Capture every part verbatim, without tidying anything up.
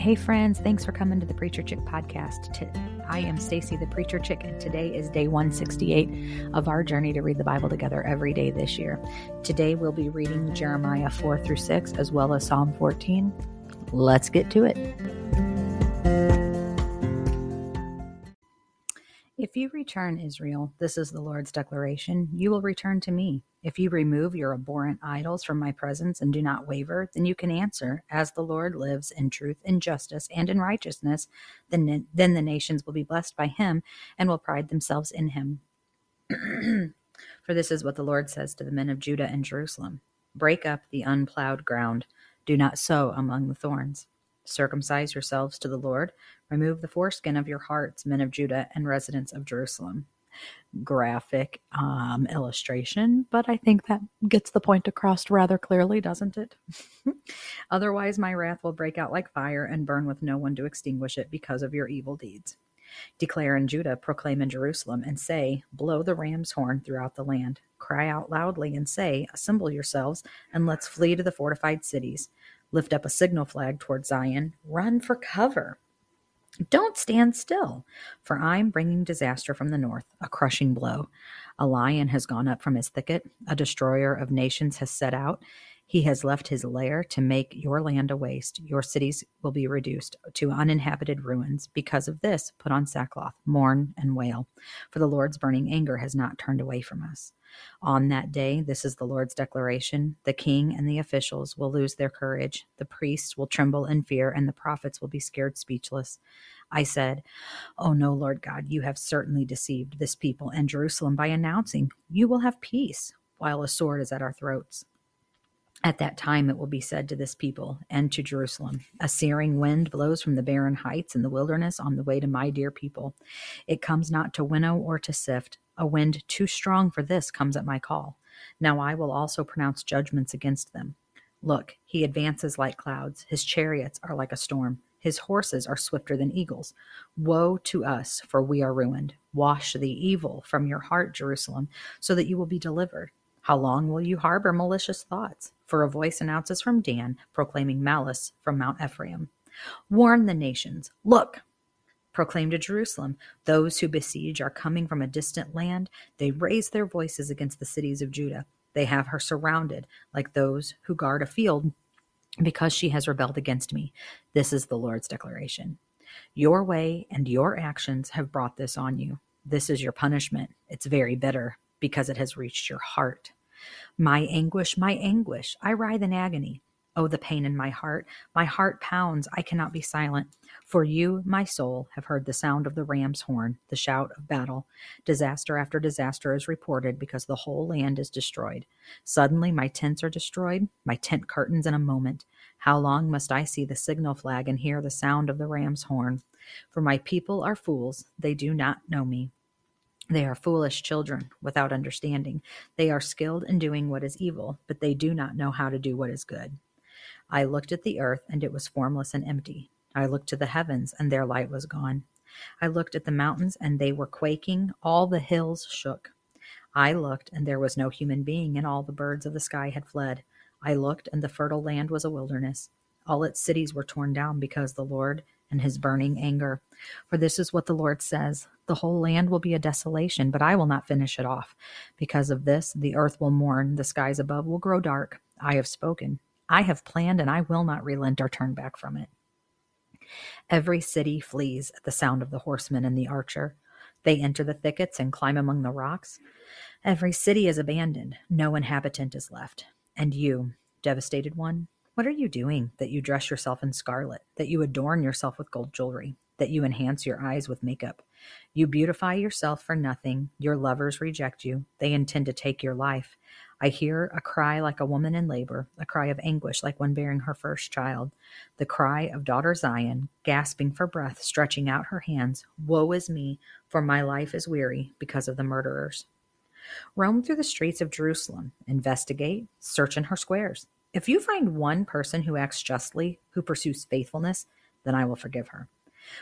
Hey friends, thanks for coming to the Preacher Chick podcast. I am Stacy, the Preacher Chick, and today is day one sixty-eight of our journey to read the Bible together every day this year. Today we'll be reading Jeremiah four through six as well as Psalm fourteen. Let's get to it. If you return, Israel, this is the Lord's declaration, you will return to me. If you remove your abhorrent idols from my presence and do not waver, then you can answer, as the Lord lives, in truth, in justice, and in righteousness, then, then the nations will be blessed by him and will pride themselves in him. For this is what the Lord says to the men of Judah and Jerusalem. Break up the unplowed ground. Do not sow among the thorns. Circumcise yourselves to the Lord. Remove the foreskin of your hearts, men of Judah and residents of Jerusalem. Graphic um, illustration, but I think that gets the point across rather clearly, doesn't it? Otherwise, my wrath will break out like fire and burn with no one to extinguish it because of your evil deeds. Declare in Judah, proclaim in Jerusalem, and say, blow the ram's horn throughout the land. Cry out loudly and say, assemble yourselves, and let's flee to the fortified cities. Lift up a signal flag toward Zion. Run for cover. Don't stand still, for I'm bringing disaster from the north, a crushing blow. A lion has gone up from his thicket. A destroyer of nations has set out. He has left his lair to make your land a waste. Your cities will be reduced to uninhabited ruins. Because of this, put on sackcloth, mourn, and wail, for the Lord's burning anger has not turned away from us. On that day, this is the Lord's declaration, the king and the officials will lose their courage, the priests will tremble in fear, and the prophets will be scared speechless. I said, oh no, Lord God, you have certainly deceived this people and Jerusalem by announcing, you will have peace, while a sword is at our throats. At that time it will be said to this people and to Jerusalem, a searing wind blows from the barren heights in the wilderness on the way to my dear people. It comes not to winnow or to sift. A wind too strong for this comes at my call. Now I will also pronounce judgments against them. Look, he advances like clouds. His chariots are like a storm. His horses are swifter than eagles. Woe to us, for we are ruined. Wash the evil from your heart, Jerusalem, so that you will be delivered. How long will you harbor malicious thoughts? For a voice announces from Dan, proclaiming malice from Mount Ephraim. Warn the nations. Look! Proclaim to Jerusalem, those who besiege are coming from a distant land. They raise their voices against the cities of Judah. They have her surrounded, like those who guard a field, because she has rebelled against me. This is the Lord's declaration. Your way and your actions have brought this on you. This is your punishment. It's very bitter, because it has reached your heart. My anguish, my anguish, I writhe in agony. Oh, the pain in my heart. My heart pounds. I cannot be silent. For you, my soul, have heard the sound of the ram's horn, the shout of battle. Disaster after disaster is reported because the whole land is destroyed. Suddenly my tents are destroyed, my tent curtains in a moment. How long must I see the signal flag and hear the sound of the ram's horn? For my people are fools. They do not know me. They are foolish children without understanding. They are skilled in doing what is evil, but they do not know how to do what is good. I looked at the earth, and it was formless and empty. I looked to the heavens, and their light was gone. I looked at the mountains, and they were quaking. All the hills shook. I looked, and there was no human being, and all the birds of the sky had fled. I looked, and the fertile land was a wilderness. All its cities were torn down because the Lord and his burning anger. For this is what the Lord says, the whole land will be a desolation, but I will not finish it off. Because of this, the earth will mourn, the skies above will grow dark. I have spoken. I have planned, and I will not relent or turn back from it. Every city flees at the sound of the horseman and the archer. They enter the thickets and climb among the rocks. Every city is abandoned. No inhabitant is left. And you, devastated one, what are you doing that you dress yourself in scarlet, that you adorn yourself with gold jewelry, that you enhance your eyes with makeup? You beautify yourself for nothing. Your lovers reject you. They intend to take your life. I hear a cry like a woman in labor, a cry of anguish like one bearing her first child, the cry of daughter Zion, gasping for breath, stretching out her hands. Woe is me, for my life is weary because of the murderers. Roam through the streets of Jerusalem, investigate, search in her squares. If you find one person who acts justly, who pursues faithfulness, then I will forgive her.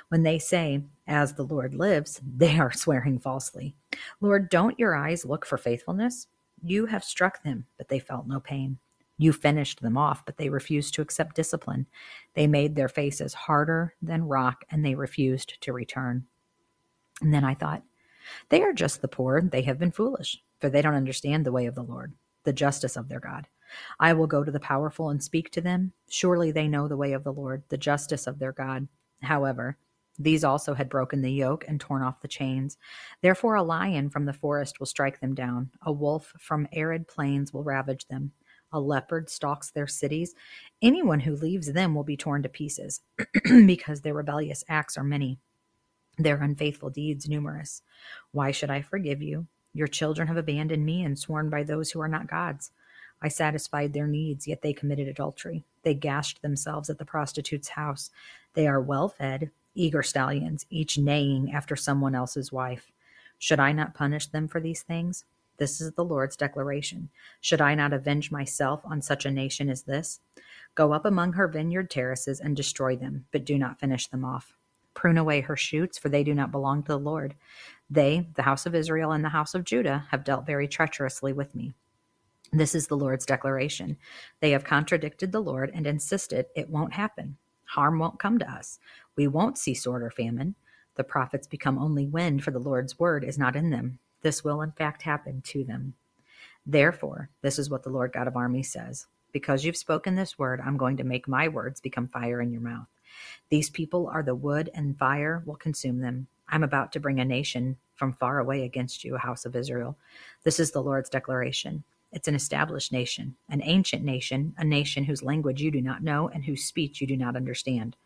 When they say, as the Lord lives, they are swearing falsely. Lord, don't your eyes look for faithfulness? You have struck them, but they felt no pain. You finished them off, but they refused to accept discipline. They made their faces harder than rock, and they refused to return. And then I thought, they are just the poor. They have been foolish, for they don't understand the way of the Lord, the justice of their God. I will go to the powerful and speak to them. Surely they know the way of the Lord, the justice of their God. However, these also had broken the yoke and torn off the chains. Therefore, a lion from the forest will strike them down. A wolf from arid plains will ravage them. A leopard stalks their cities. Anyone who leaves them will be torn to pieces because their rebellious acts are many, their unfaithful deeds numerous. Why should I forgive you? Your children have abandoned me and sworn by those who are not gods. I satisfied their needs, yet they committed adultery. They gashed themselves at the prostitute's house. They are well-fed, eager stallions, each neighing after someone else's wife. Should I not punish them for these things? This is the Lord's declaration. Should I not avenge myself on such a nation as this? Go up among her vineyard terraces and destroy them, but do not finish them off. Prune away her shoots, for they do not belong to the Lord. They, the house of Israel and the house of Judah, have dealt very treacherously with me. This is the Lord's declaration. They have contradicted the Lord and insisted it won't happen. Harm won't come to us. We won't see sword or famine. The prophets become only wind, for the Lord's word is not in them. This will in fact happen to them. Therefore, this is what the Lord God of armies says. Because you've spoken this word, I'm going to make my words become fire in your mouth. These people are the wood, and fire will consume them. I'm about to bring a nation from far away against you, house of Israel. This is the Lord's declaration. It's an established nation, an ancient nation, a nation whose language you do not know and whose speech you do not understand.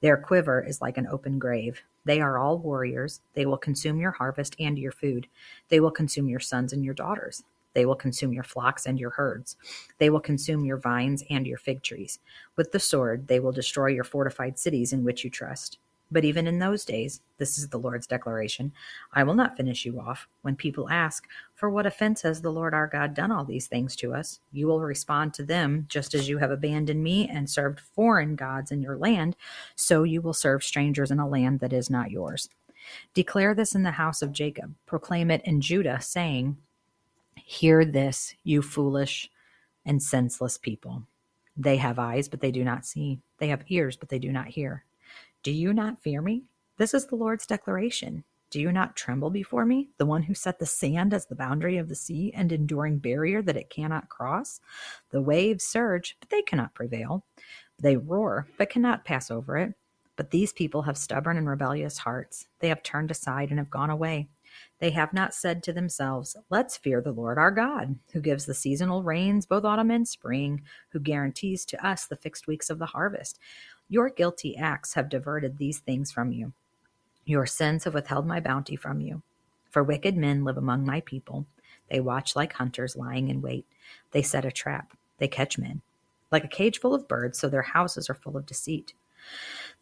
Their quiver is like an open grave. They are all warriors. They will consume your harvest and your food. They will consume your sons and your daughters. They will consume your flocks and your herds. They will consume your vines and your fig trees. With the sword, they will destroy your fortified cities in which you trust. But even in those days, this is the Lord's declaration, I will not finish you off. When people ask, for what offense has the Lord our God done all these things to us? You will respond to them, just as you have abandoned me and served foreign gods in your land, so you will serve strangers in a land that is not yours. Declare this in the house of Jacob. Proclaim it in Judah, saying, hear this, you foolish and senseless people. They have eyes, but they do not see. They have ears, but they do not hear. Do you not fear me? This is the Lord's declaration. Do you not tremble before me, the one who set the sand as the boundary of the sea and enduring barrier that it cannot cross? The waves surge, but they cannot prevail. They roar, but cannot pass over it. But these people have stubborn and rebellious hearts. They have turned aside and have gone away. They have not said to themselves, let's fear the Lord our God, who gives the seasonal rains, both autumn and spring, who guarantees to us the fixed weeks of the harvest. Your guilty acts have diverted these things from you. Your sins have withheld my bounty from you. For wicked men live among my people. They watch like hunters lying in wait. They set a trap. They catch men. Like a cage full of birds, so their houses are full of deceit.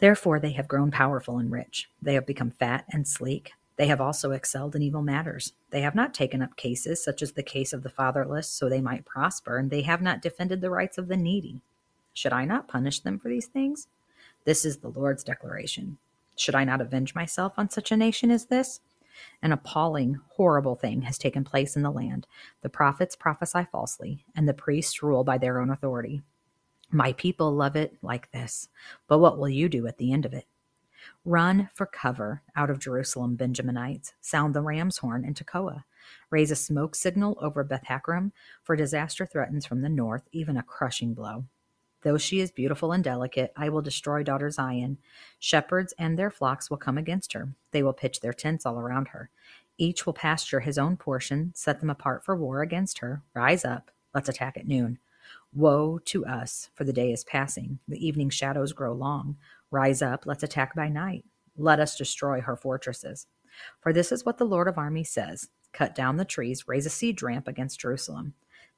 Therefore they have grown powerful and rich. They have become fat and sleek. They have also excelled in evil matters. They have not taken up cases, such as the case of the fatherless, so they might prosper, and they have not defended the rights of the needy. Should I not punish them for these things? This is the Lord's declaration. Should I not avenge myself on such a nation as this? An appalling, horrible thing has taken place in the land. The prophets prophesy falsely, and the priests rule by their own authority. My people love it like this, but what will you do at the end of it? Run for cover out of Jerusalem, Benjaminites. Sound the ram's horn in Tekoa. Raise a smoke signal over Beth-hakram, for disaster threatens from the north, even a crushing blow. Though she is beautiful and delicate, I will destroy daughter Zion. Shepherds and their flocks will come against her. They will pitch their tents all around her. Each will pasture his own portion, set them apart for war against her. Rise up. Let's attack at noon. Woe to us, for the day is passing. The evening shadows grow long. Rise up. Let's attack by night. Let us destroy her fortresses. For this is what the Lord of armies says. Cut down the trees. Raise a siege ramp against Jerusalem.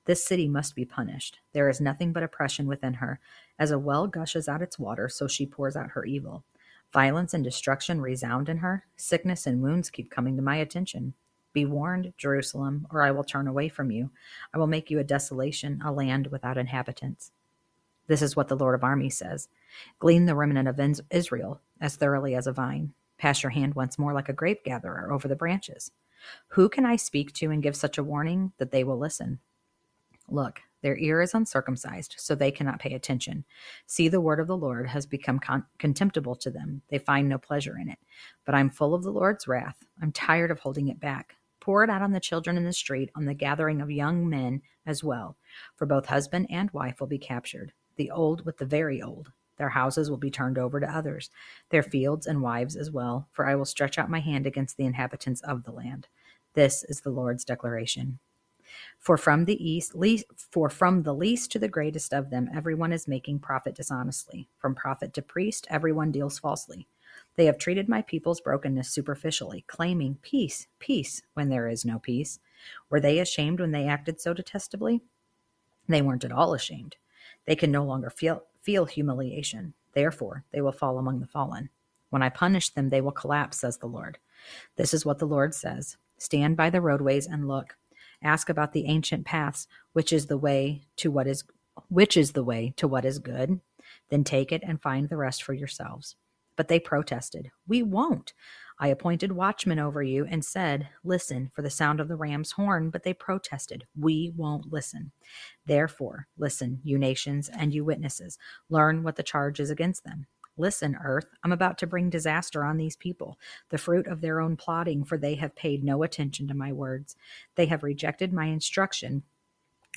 This city must be punished. There is nothing but oppression within her. As a well gushes out its water, so she pours out her evil. Violence and destruction resound in her. Sickness and wounds keep coming to my attention. Be warned, Jerusalem, or I will turn away from you. I will make you a desolation, a land without inhabitants. This is what the Lord of armies says. Glean the remnant of Israel as thoroughly as a vine. Pass your hand once more like a grape gatherer over the branches. Who can I speak to and give such a warning that they will listen? Look, Their ear is uncircumcised, so they cannot pay attention. See, the word of the Lord has become con- contemptible to them. They find no pleasure in it. But I'm full of the Lord's wrath. I'm tired of holding it back. Pour it out on the children in the street, on the gathering of young men as well. For both husband and wife will be captured, the old with the very old. Their houses will be turned over to others, their fields and wives as well. For I will stretch out my hand against the inhabitants of the land. This is the Lord's declaration. For from the east, least, for from the least to the greatest of them, everyone is making profit dishonestly. From prophet to priest, everyone deals falsely. They have treated my people's brokenness superficially, claiming peace, peace, when there is no peace. Were they ashamed when they acted so detestably? They weren't at all ashamed. They can no longer feel, feel humiliation. Therefore, they will fall among the fallen. When I punish them, they will collapse, says the Lord. This is what the Lord says. Stand by the roadways and look. Ask about the ancient paths, which is the way to what is which is the way to what is good. Then take it and find the rest for yourselves. But they protested, "We won't." I appointed watchmen over you and said, "Listen for the sound of the ram's horn." But they protested, "We won't listen." Therefore, listen, you nations and you witnesses. Learn what the charge is against them. Listen, earth, I'm about to bring disaster on these people, the fruit of their own plotting, for they have paid no attention to my words. They have rejected my instruction.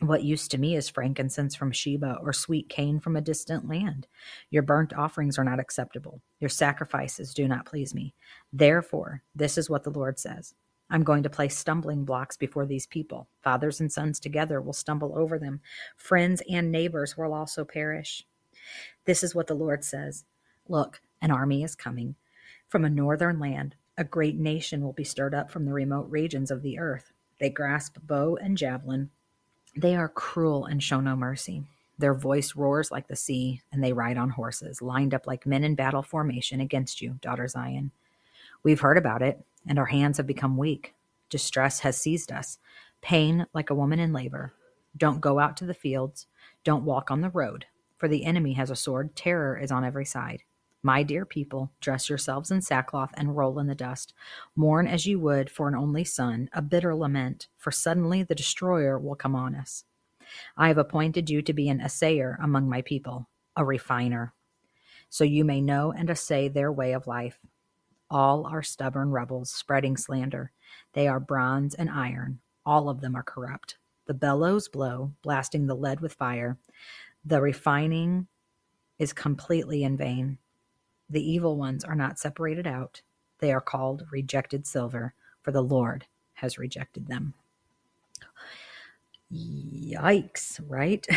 What used to me is frankincense from Sheba or sweet cane from a distant land. Your burnt offerings are not acceptable. Your sacrifices do not please me. Therefore, this is what the Lord says. I'm going to place stumbling blocks before these people. Fathers and sons together will stumble over them. Friends and neighbors will also perish. This is what the Lord says. Look, an army is coming from a northern land. A great nation will be stirred up from the remote regions of the earth. They grasp bow and javelin. They are cruel and show no mercy. Their voice roars like the sea, and they ride on horses, lined up like men in battle formation against you, daughter Zion. We've heard about it, and our hands have become weak. Distress has seized us, pain like a woman in labor. Don't go out to the fields. Don't walk on the road, for the enemy has a sword. Terror is on every side. My dear people, dress yourselves in sackcloth and roll in the dust. Mourn as you would for an only son, a bitter lament, for suddenly the destroyer will come on us. I have appointed you to be an assayer among my people, a refiner, so you may know and assay their way of life. All are stubborn rebels, spreading slander. They are bronze and iron. All of them are corrupt. The bellows blow, blasting the lead with fire. The refining is completely in vain. The evil ones are not separated out. They are called rejected silver, for the Lord has rejected them. Yikes, right?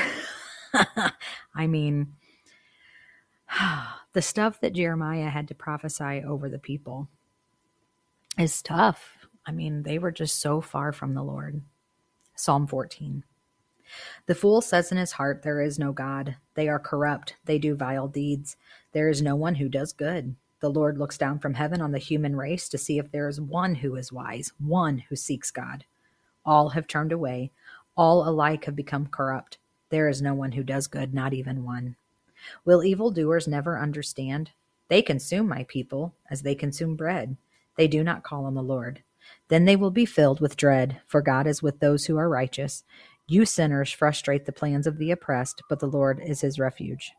I mean, the stuff that Jeremiah had to prophesy over the people is tough. I mean, they were just so far from the Lord. Psalm fourteen. The fool says in his heart, there is no God. They are corrupt. They do vile deeds. There is no one who does good. The Lord looks down from heaven on the human race to see if there is one who is wise, one who seeks God. All have turned away. All alike have become corrupt. There is no one who does good, not even one. Will evildoers never understand? They consume my people as they consume bread. They do not call on the Lord. Then they will be filled with dread, for God is with those who are righteous. You sinners frustrate the plans of the oppressed, but the Lord is his refuge.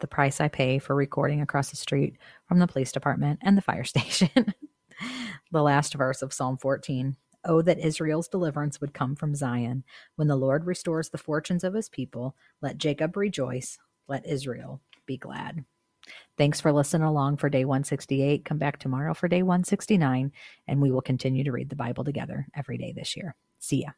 The price I pay for recording across the street from the police department and the fire station. The last verse of Psalm fourteen. Oh, that Israel's deliverance would come from Zion. When the Lord restores the fortunes of his people, let Jacob rejoice. Let Israel be glad. Thanks for listening along for day one sixty-eight. Come back tomorrow for day one sixty-nine, and we will continue to read the Bible together every day this year. See ya.